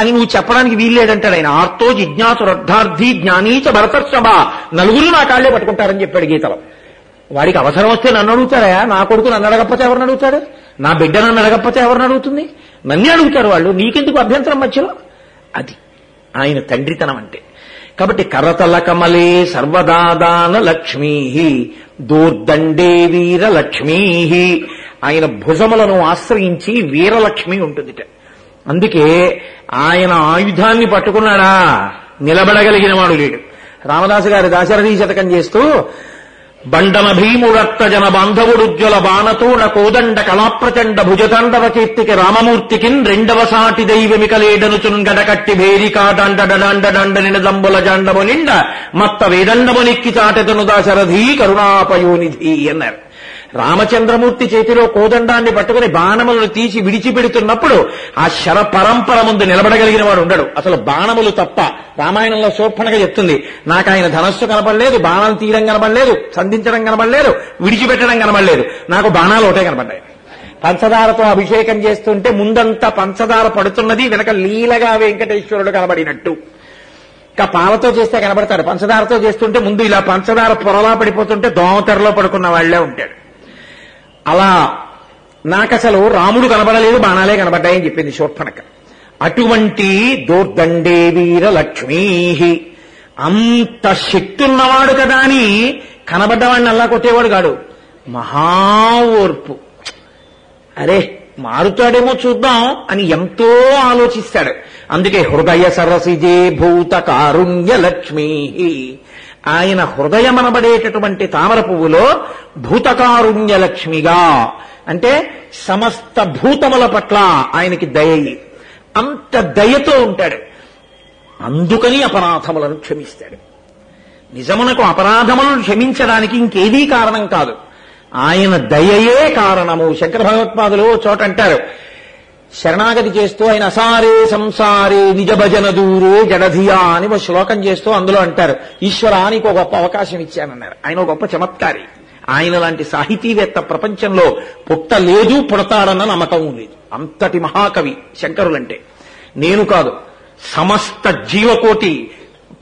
అని నువ్వు చెప్పడానికి వీల్లేడంటాడు ఆయన. ఆర్తో జిజ్ఞాసురర్థార్థి జ్ఞానీచ భరతర్షభ, నలుగురు నా కాళ్లే పట్టుకుంటారని చెప్పాడు గీతలో. వాడికి అవసరం వస్తే నన్ను అడుగుతారా? నా కొడుకు నన్ను అడగకపోతే ఎవరిని అడుగుతాడు? నా బిడ్డ నన్ను అడగకపోతే ఎవరిని అడుగుతుంది? నన్నే అడుగుతారు వాళ్ళు, నీకెందుకు అభ్యంతరం మధ్యలో? అది ఆయన తండ్రితనం అంటే. కాబట్టి కరతల కమలే సర్వదాదాన లక్ష్మీ, దూర్దండే వీర లక్ష్మీ, ఆయన భుజములను ఆశ్రయించి వీరలక్ష్మి ఉంటుంది. అందుకే ఆయన ఆయుధాన్ని పట్టుకున్నాడా నిలబడగలిగిన వాడు లేడు. రామదాసు గారి దాశరథి శతకం చేస్తూ, బండన భీముడత్త జన బాంధవుడుజ్వల బాణతోన కోదండ కళాప్రచండ భుజతాండవ కీర్తికి రామమూర్తికి రెండవ సాటి దైవమికలేడను చుంగడకట్టి భేరికాడాండడాండడాండని దంబుల జాండము నిండ మత్త వేదండమునిక్కి చాటెతను దాశరథీ కరుణాపయోనిధి అన్నారు. రామచంద్రమూర్తి చేతిలో కోదండాన్ని పట్టుకుని బాణములను తీసి విడిచిపెడుతున్నప్పుడు ఆ శర పరంపర ముందు నిలబడగలిగిన వాడు ఉండడు అసలు. బాణములు తప్ప. రామాయణంలో శోర్పణగా చెప్తుంది, నాకు ఆయన ధనస్సు కనబడలేదు, బాణాలు తీయడం కనబడలేదు, సంధించడం కనబడలేదు, విడిచిపెట్టడం కనబడలేదు, నాకు బాణాలు ఒకటే కనబడ్డాయి. పంచదారతో అభిషేకం చేస్తుంటే ముందంతా పంచదార పడుతున్నది, వెనక లీలగా వెంకటేశ్వరుడు కనబడినట్టు. ఇంకా పాలతో చేస్తే కనబడతాడు, పంచదారతో చేస్తుంటే ముందు ఇలా పంచదార పొరలా పడిపోతుంటే దోమతెరలో పడుకున్న వాళ్లే ఉంటాడు. అలా నాకసలు రాముడు కనబడలేదు, బాణాలే కనబడ్డాయని చెప్పింది శూర్పణక. అటువంటి దూర్దండే వీర లక్ష్మీ, అంత శక్తి ఉన్నవాడు కదా అని కనబడ్డవాడిని అలా కొట్టేవాడు కాడు. మహా ఓర్పు. అరే మారుతాడేమో చూద్దాం అని ఎంతో ఆలోచిస్తాడు. అందుకే హృదయ సరసిజే భూత కారుణ్య లక్ష్మీ, ఆయన హృదయమనబడేటటువంటి తామర పువ్వులో భూతకారుణ్య లక్ష్మిగా అంటే సమస్త భూతముల పట్ల ఆయనకి దయ, అంత దయతో ఉంటాడు. అందుకని అపరాధములను క్షమిస్తాడు. నిజమునకు అపరాధములను క్షమించడానికి ఇంకేదీ కారణం కాదు, ఆయన దయయే కారణము. శంకర భగవత్పాదులు చోట అంటారు, శరణాగతి చేస్తూ ఆయన అసారే సంసారే నిజ భజన దూరే జడధియా అని ఒక శ్లోకం చేస్తూ అందులో అంటారు, ఈశ్వర నీకు ఒక గొప్ప అవకాశం ఇచ్చానన్నారు. ఆయన ఒక గొప్ప చమత్కారి. ఆయన లాంటి సాహితీవేత్త ప్రపంచంలో పుట్ట లేదు, పుడతాడన్న నమ్మకం లేదు. అంతటి మహాకవి శంకరులంటే. నేను కాదు, సమస్త జీవకోటి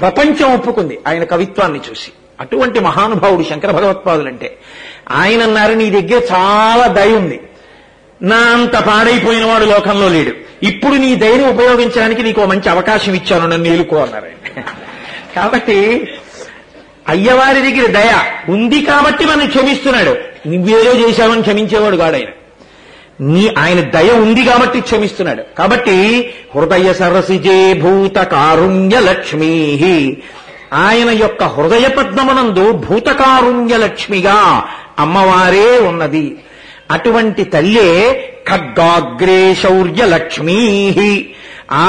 ప్రపంచం ఒప్పుకుంది ఆయన కవిత్వాన్ని చూసి. అటువంటి మహానుభావుడు శంకర భగవత్పాదులంటే. ఆయన అన్నారు, నీ దగ్గర చాలా దయ ఉంది, నా అంత పాడైపోయిన వాడు లోకంలో లేడు, ఇప్పుడు నీ దయని ఉపయోగించడానికి నీకు మంచి అవకాశం ఇచ్చాను, నన్ను ఏలుకో అన్నారు. కాబట్టి అయ్యవారి దగ్గర దయ ఉంది కాబట్టి మనం క్షమిస్తున్నాడు, నువ్వేదో చేశావని క్షమించేవాడు కాడు ఆయన. ఆయన దయ ఉంది కాబట్టి క్షమిస్తున్నాడు. కాబట్టి హృదయ సరసిజే భూత కారుణ్య లక్ష్మీ, ఆయన యొక్క హృదయ పద్మనందు భూతకారుణ్య లక్ష్మిగా అమ్మవారే ఉన్నది. అటువంటి తల్లే ఖడ్గాగ్రే శౌర్య లక్ష్మీ,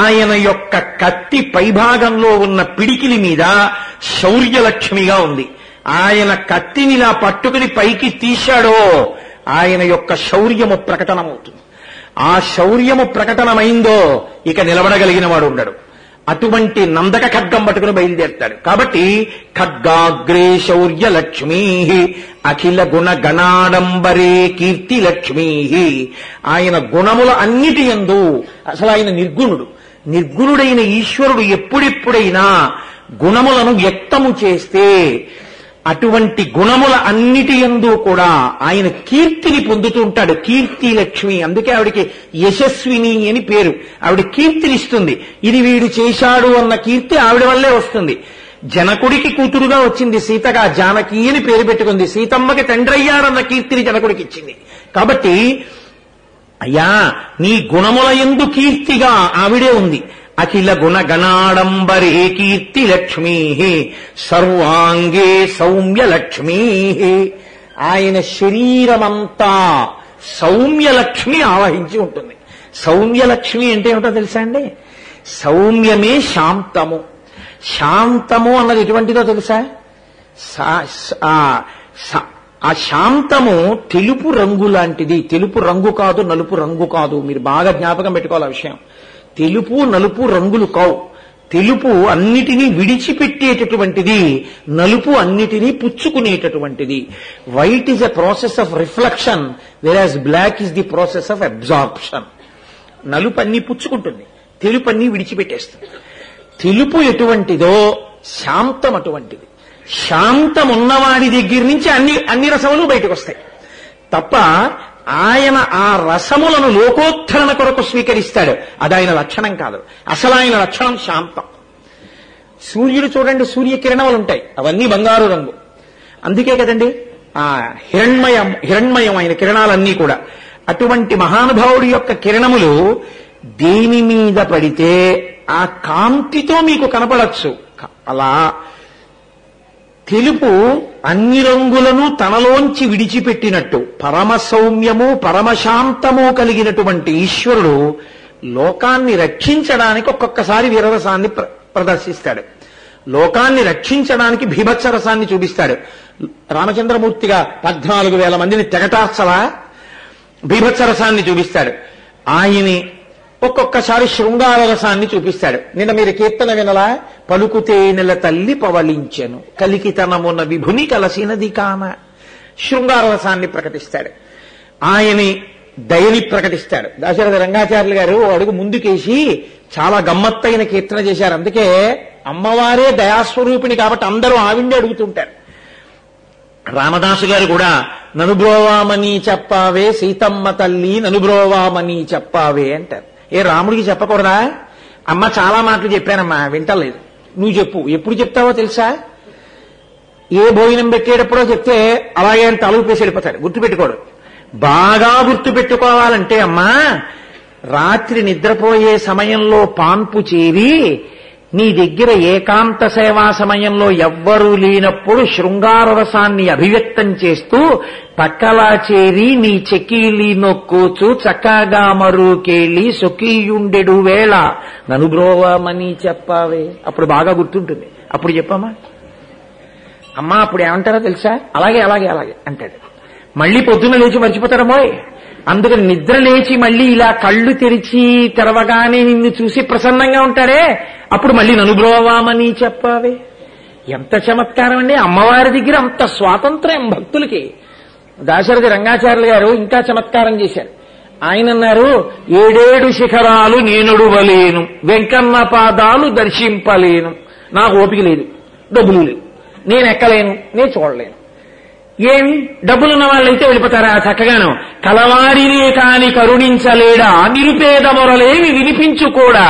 ఆయన యొక్క కత్తి పైభాగంలో ఉన్న పిడికిలి మీద శౌర్యలక్ష్మిగా ఉంది. ఆయన కత్తిని ఇలా పట్టుకుని పైకి తీశాడో ఆయన యొక్క శౌర్యము ప్రకటనమవుతుంది. ఆ శౌర్యము ప్రకటనమైందో ఇక నిలబడగలిగిన వాడు ఉండడు. అటువంటి నందక ఖడ్గం పట్టుకుని బయలుదేరుతాడు. కాబట్టి ఖడ్గాగ్రే శౌర్య లక్ష్మీ, అఖిల గుణ గణాడంబరే కీర్తి లక్ష్మీ, ఆయన గుణముల అన్నిటి యందు అసలు ఆయన నిర్గుణుడు. నిర్గుణుడైన ఈశ్వరుడు ఎప్పుడెప్పుడైనా గుణములను వ్యక్తము చేస్తే అటువంటి గుణముల అన్నిటి యందు కూడా ఆయన కీర్తిని పొందుతూ ఉంటాడు. కీర్తి లక్ష్మి. అందుకే ఆవిడికి యశస్విని అని పేరు. ఆవిడ కీర్తినిస్తుంది. ఇది వీడు చేశాడు అన్న కీర్తి ఆవిడ వల్లే వస్తుంది. జనకుడికి కూతురుగా వచ్చింది సీతగా, జానకి అని పేరు పెట్టుకుంది. సీతమ్మకి తండ్రయ్యారన్న కీర్తిని జనకుడికి ఇచ్చింది. కాబట్టి అయ్యా నీ గుణముల యందు కీర్తిగా ఆవిడే ఉంది. అఖిల గుణ గణాడంబరే కీర్తి లక్ష్మీ, సర్వాంగే సౌమ్య లక్ష్మీ, ఆయన శరీరమంతా సౌమ్యలక్ష్మి ఆవహించి ఉంటుంది. సౌమ్యలక్ష్మి అంటే ఏమిటో తెలుసా అండి? సౌమ్యమే శాంతము. శాంతము అన్నది ఎటువంటిదో తెలుసా? ఆ శాంతము తెలుపు రంగు లాంటిది. తెలుపు రంగు కాదు, నలుపు రంగు కాదు. మీరు బాగా జ్ఞాపకం పెట్టుకోవాలి ఆ విషయం. తెలుపు నలుపు రంగులు కావు. తెలుపు అన్నిటినీ విడిచిపెట్టేటటువంటిది, నలుపు అన్నిటినీ పుచ్చుకునేటటువంటిది. White is a process of reflection, whereas black is the process of absorption. నలుపు అన్ని పుచ్చుకుంటుంది, తెలుపన్నీ విడిచిపెట్టేస్తుంది. తెలుపు ఎటువంటిదో శాంతం అటువంటిది. శాంతం ఉన్నవాడి దగ్గర నుంచి అన్ని రసములు బయటకు వస్తాయి తప్ప ఆయన ఆ రసములను లోకోత్తరణ కొరకు స్వీకరిస్తాడు, అది ఆయన లక్షణం కాదు. అసలు ఆయన లక్షణం శాంతం. సూర్యుడు చూడండి, సూర్యకిరణాలు ఉంటాయి, అవన్నీ బంగారు రంగు. అందుకే కదండి ఆ హిరణ్మయం ఆయన కిరణాలన్నీ కూడా. అటువంటి మహానుభావుడి యొక్క కిరణములు దేని మీద పడితే ఆ కాంతితో మీకు కనపడచ్చు. అలా తెలుపు అన్ని రంగులను తనలోంచి విడిచిపెట్టినట్టు పరమ సౌమ్యము పరమశాంతము కలిగినటువంటి ఈశ్వరుడు లోకాన్ని రక్షించడానికి ఒక్కొక్కసారి వీరరసాన్ని ప్రదర్శిస్తాడు, లోకాన్ని రక్షించడానికి భీభత్సరసాన్ని చూపిస్తాడు. రామచంద్రమూర్తిగా 14,000 మందిని తెగటాసలా భీభత్సరసాన్ని చూపిస్తాడు. ఆయనే ఒక్కొక్కసారి శృంగార రసాన్ని చూపిస్తాడు. నిన్న మీరు కీర్తన వినలా, పలుకుతే నెల తల్లి పవలించెను కలికితనమున్న విభుని కలసినది కాన, శృంగార రసాన్ని ప్రకటిస్తాడు. ఆయనే దయని ప్రకటిస్తాడు. దాశరథ రంగాచార్యులు గారు అడుగు ముందుకేసి చాలా గమ్మత్తైన కీర్తన చేశారు. అందుకే అమ్మవారే దయాస్వరూపిణి కాబట్టి అందరూ ఆవిండి అడుగుతుంటారు. రామదాసు గారు కూడా ననుబ్రోవామని చెప్పావే సీతమ్మ తల్లి ననుబ్రోవామని చెప్పావే అంటారు. ఏ రాముడికి చెప్పకూడదా? అమ్మ చాలా మాటలు చెప్పానమ్మా, వింటలేదు, నువ్వు చెప్పు. ఎప్పుడు చెప్తావో తెలుసా? ఏ భోజనం పెట్టేటప్పుడో చెప్తే అలాగే అని తల ఊపేసి వెళ్ళిపోతాడు, గుర్తుపెట్టుకోడు. బాగా గుర్తుపెట్టుకోవాలంటే అమ్మా, రాత్రి నిద్రపోయే సమయంలో పాన్పు చేరి నీ దగ్గర ఏకాంత సేవా సమయంలో ఎవ్వరూ లేనప్పుడు శృంగార రసాన్ని అభివ్యక్తం చేస్తూ పక్కలా చేరి నీ చెకీలి నొక్కుచు చక్కగా మరుకేళి సొకీయుండెడు వేళ ననుబ్రోవమని చెప్పావే. అప్పుడు బాగా గుర్తుంటుంది, అప్పుడు చెప్పమ్మా. అమ్మా అప్పుడు ఏమంటారో తెలుసా? అలాగే అలాగే అలాగే అంటాడు. మళ్ళీ పొద్దున్న లేచి మర్చిపోతారమ్మోయ్. అందుకని నిద్ర లేచి మళ్ళీ ఇలా కళ్ళు తెరిచి తెరవగానే నిన్ను చూసి ప్రసన్నంగా ఉంటాడే, అప్పుడు మళ్ళీ ననుబ్రోవామని చెప్పావే. ఎంత చమత్కారం అండి! అమ్మవారి దగ్గర అంత స్వాతంత్ర్యం భక్తులకి. దాశరథి రంగాచార్యులు గారు ఇంకా చమత్కారం చేశారు. ఆయన అన్నారు, ఏడేడు శిఖరాలు నేనొడవలేను, వెంకన్న పాదాలు దర్శింపలేను, నాకు ఓపిక లేదు, డబ్బులు లేవు, నేను ఎక్కలేను, నేను చూడలేను. ఏం డబ్బులున్న వాళ్ళైతే వెళ్ళిపోతారా చక్కగాను. కలవారినే కాని కరుణించలేడా, నిరుపేద మొరలేవి వినిపించుకోడా,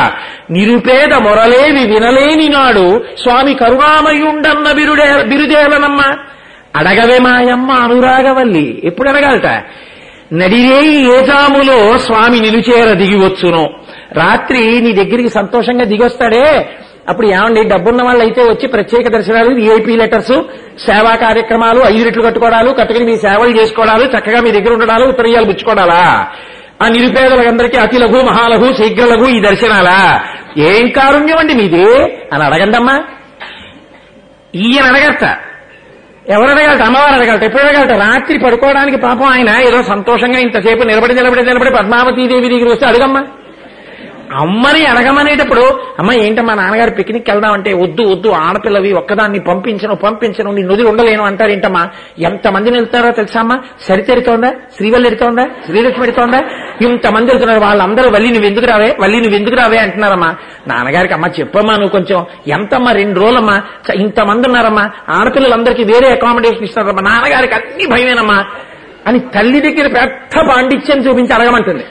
నిరుపేద మొరలేవి వినలేని నాడు స్వామి కరుణామయుండన్న బిరుదేలనమ్మ. అడగవే మాయమ్మ అనురాగవల్లి. ఎప్పుడు అడగాలట? నడిరేయి ఏజాములో స్వామి నిలుచేర దిగివచ్చును. రాత్రి నీ దగ్గరికి సంతోషంగా దిగొస్తాడే, అప్పుడు ఏమండి డబ్బున్న వాళ్ళు అయితే వచ్చి ప్రత్యేక దర్శనాలు, విఐపీ లెటర్స్, సేవా కార్యక్రమాలు, 5 రెట్లు కట్టుకోవడాలు, కట్టుకుని మీ సేవలు చేసుకోవడాలు, చక్కగా మీ దగ్గర ఉండడాలు, ఉత్తరీయాలు పుచ్చుకోవడాలా? ఆ నిరుపేదలందరికీ అతి లఘు మహాలఘు శీఘ్ర లఘు ఈ దర్శనాలా? ఏం కారుణ్యం అండి మీది అని అడగండమ్మా. ఈయన అడగట, ఎవరు అడగలట? అమ్మవారు అడగలట. ఎప్పుడు అడగలట? రాత్రి పడుకోవడానికి పాపం ఆయన ఏదో సంతోషంగా ఇంతసేపు నిలబడి నిలబడి నిలబడి పద్మావతీదేవి దగ్గర వస్తే అడగమ్మా. అమ్మని అడగమనేటప్పుడు, అమ్మ ఏంటమ్మా నాన్నగారు పిక్నిక్ వెళ్దామంటే వద్దు వద్దు, ఆడపిల్లవి ఒక్కదాన్ని పంపించను, నీ నుదురు ఉండలేను అంటారు. ఏంటమ్మా ఎంతమందిని వెళ్తారో తెలుసామ్మా? సరిత ఎడుతోందా, శ్రీవల్లి ఎడుతోందా, శ్రీలక్ష్మి ఎడుతోందా, ఇంతమంది వెళ్తున్నారు, వాళ్ళందరూ వల్లి నువ్వు ఎందుకు రావే అంటున్నారమ్మా. నాన్నగారికి అమ్మ చెప్పమ్మా నువ్వు కొంచెం, ఎంతమ్మా 2 రోజులమ్మా, ఇంతమంది ఉన్నారమ్మా, ఆడపిల్లలందరికీ వేరే అకామిడేషన్ ఇస్తున్నారమ్మా, నాన్నగారికి అన్ని భయమేనమ్మా అని తల్లి దగ్గర పెద్ద పాండిత్యం చూపించి అడగమంటుంది.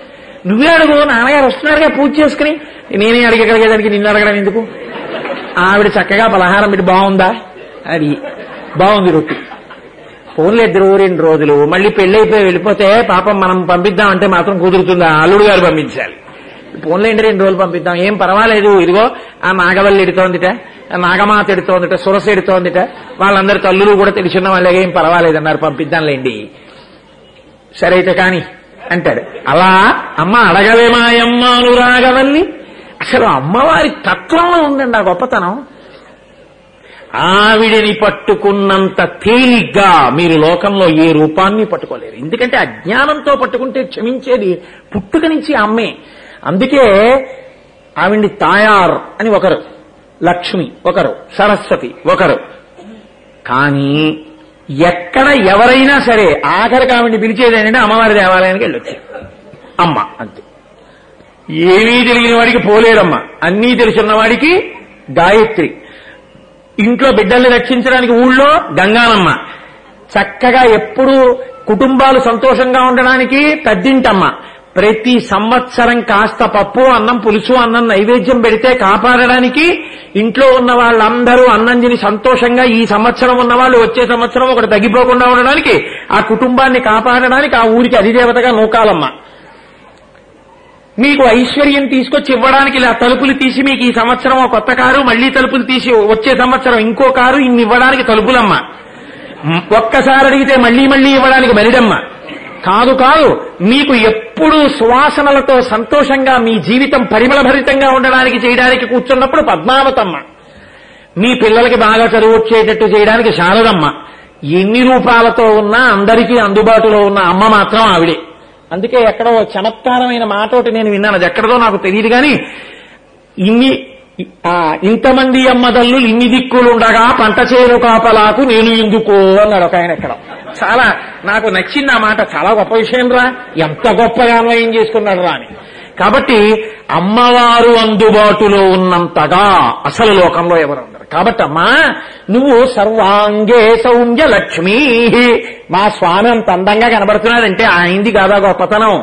నువ్వే అడుగు, నాన్నగారు వస్తున్నారుగా పూజ చేసుకుని, నేనే అడిగగలిగేదానికి నిన్ను అడగడం ఎందుకు? ఆవిడ చక్కగా పలహారం పెట్టి బాగుందా, అది బాగుంది రొట్టి, ఫోన్లు 2 రోజులు, మళ్ళీ పెళ్ళైపోయి వెళ్ళిపోతే పాపం మనం పంపిద్దామంటే మాత్రం కుదురుతుందా? అల్లుడు గారు పంపించాలి. ఫోన్లేండి 2 రోజులు పంపిద్దాం, ఏం పర్వాలేదు, ఇదిగో ఆ నాగవల్లి ఎడుతోందిట, నాగమాత ఎడుతోందిట, సురస ఎడుతోందిట, వాళ్ళందరి తల్లులు కూడా తెలిసిన వాళ్ళగా ఏం పర్వాలేదు అన్నారు, పంపిద్దాంలేండి సరే అయితే కానీ అంటాడు. అలా అమ్మ అడగవేమాయమ్మ అనురాగవల్లి. అసలు అమ్మవారి తత్వంలో ఉందండి ఆ గొప్పతనం. ఆవిడని పట్టుకున్నంత తేలిగ్గా మీరు లోకంలో ఏ రూపాన్ని పట్టుకోలేరు. ఎందుకంటే అజ్ఞానంతో పట్టుకుంటే క్షమించేది పుట్టుక నుంచి అమ్మే. అందుకే ఆవిడ్ని తాయారు అని ఒకరు, లక్ష్మి ఒకరు, సరస్వతి ఒకరు. కానీ ఎక్కడ ఎవరైనా సరే ఆఖరికి ఆవిడ్ని పిలిచేది ఏంటంటే అమ్మవారి దేవాలయానికి వెళ్ళొచ్చు అమ్మ అంతే. ఏమీ తెలియని వాడికి పోలేరమ్మ, అన్నీ తెలిసిన్నవాడికి గాయత్రి. ఇంట్లో బిడ్డల్ని రక్షించడానికి ఊళ్ళో గంగానమ్మ. చక్కగా ఎప్పుడు కుటుంబాలు సంతోషంగా ఉండడానికి పెద్దింటమ్మ. ప్రతి సంవత్సరం కాస్త పప్పు అన్నం పులుసు అన్నం నైవేద్యం పెడితే కాపాడడానికి ఇంట్లో ఉన్న వాళ్ళందరూ అన్నం తిని సంతోషంగా ఈ సంవత్సరం ఉన్నవాళ్ళు వచ్చే సంవత్సరం ఒకటి తగ్గిపోకుండా ఉండడానికి, ఆ కుటుంబాన్ని కాపాడడానికి ఆ ఊరికి అధిదేవతగా నూకాలమ్మ. మీకు ఐశ్వర్యం తీసుకొచ్చి ఇవ్వడానికి ఇలా తలుపులు తీసి మీకు ఈ సంవత్సరం ఒక కొత్త కారు, మళ్లీ తలుపులు తీసి వచ్చే సంవత్సరం ఇంకో కారు, ఇన్ని ఇవ్వడానికి తలుపులమ్మ. ఒక్కసారి అడిగితే మళ్లీ మళ్లీ ఇవ్వడానికి మరిడమ్మ. కాదు కాదు, మీకు ఎప్పుడూ సువాసనలతో సంతోషంగా మీ జీవితం పరిమళభరితంగా ఉండడానికి చేయడానికి కూర్చున్నప్పుడు పద్మావతమ్మ. మీ పిల్లలకి బాగా చదువు వచ్చేటట్టు చేయడానికి శారదమ్మ. ఎన్ని రూపాలతో ఉన్నా అందరికీ అందుబాటులో ఉన్న అమ్మ మాత్రం ఆవిడే. అందుకే ఎక్కడో చమత్కారమైన మాటోటి నేను విన్నాను, అది ఎక్కడదో నాకు తెలియదు కానీ, ఇంతమంది అమ్మదల్లు ఇన్ని దిక్కులుండగా పంట చేను కాపలాకు నేను ఎందుకో అన్నాడు ఒక ఆయన ఎక్కడ. చాలా నాకు నచ్చింది ఆ మాట, చాలా గొప్ప విషయం రా, ఎంత గొప్పగా అన్వయం చేసుకున్నాడు రా అని. కాబట్టి అమ్మవారు అందుబాటులో ఉన్నంతగా అసలు లోకంలో ఎవరు ఉండరు. కాబట్టి అమ్మా, నువ్వు సర్వాంగే సౌంజ్య లక్ష్మీ. మా స్వామి అంత అందంగా కనబడుతున్నాడంటే ఆయనది కాదా గొప్పతనం,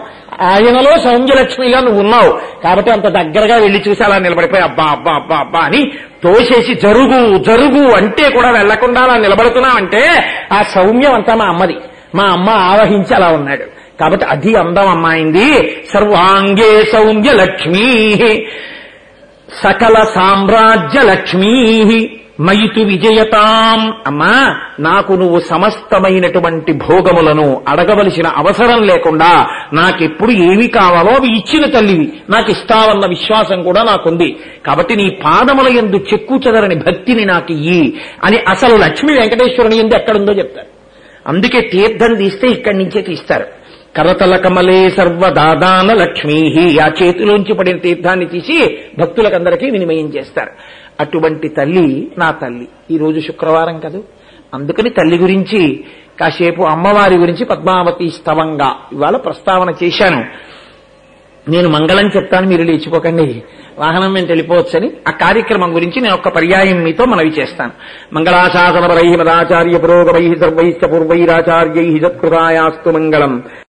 ఆయనలో సౌంజ్యలక్ష్మిగా నువ్వు ఉన్నావు. కాబట్టి అంత దగ్గరగా వెళ్లి చూసి అలా నిలబడిపోయి అబ్బా అబ్బా అబ్బా అబ్బా అని తోసేసి జరుగు జరుగు అంటే కూడా వెళ్లకుండా అలా నిలబడుతున్నావంటే ఆ సౌమ్యం అంతా మా అమ్మది, మా అమ్మ ఆవహించి అలా ఉన్నాడు. కాబట్టి అది అందం అమ్మాయింది. సర్వాంగే సౌమ్య లక్ష్మీ సకల సామ్రాజ్య లక్ష్మీ మయితు విజయతాం. అమ్మా, నాకు నువ్వు సమస్తమైనటువంటి భోగములను అడగవలసిన అవసరం లేకుండా నాకెప్పుడు ఏమి కావాలో అవి ఇచ్చిన తల్లివి, నాకు ఇస్తావన్న విశ్వాసం కూడా నాకుంది. కాబట్టి నీ పాదముల యందు చెక్కు చెదరని భక్తిని నాకు ఇయ్యి అని అసలు లక్ష్మీ వెంకటేశ్వరుని యందు ఎక్కడుందో చెప్తారు. అందుకే తీర్థం తీస్తే ఇక్కడి నుంచే తీస్తారు. కరతల కమలే సర్వదాదాన లక్ష్మీ, ఆ చేతిలోంచి పడిన తీర్థాన్ని తీసి భక్తులకందరికీ వినిమయం చేస్తారు. అటువంటి తల్లి నా తల్లి. ఈరోజు శుక్రవారం కదూ, అందుకని తల్లి గురించి కాసేపు, అమ్మవారి గురించి పద్మావతి స్తవంగా ఇవాళ ప్రస్తావన చేశాను. నేను మంగళం చెప్తాను, మీరు లేచిపోకండి, వాహనం వెంట వెళ్ళిపోవచ్చని. ఆ కార్యక్రమం గురించి నేను ఒక్క పర్యాయం మీతో మనవి చేస్తాను. మంగళాశాసనపరై మదాచార్య పురోగమై సర్వైశ్చ పూర్వైరాచార్యై జత్కృతాయాస్తు మంగళం.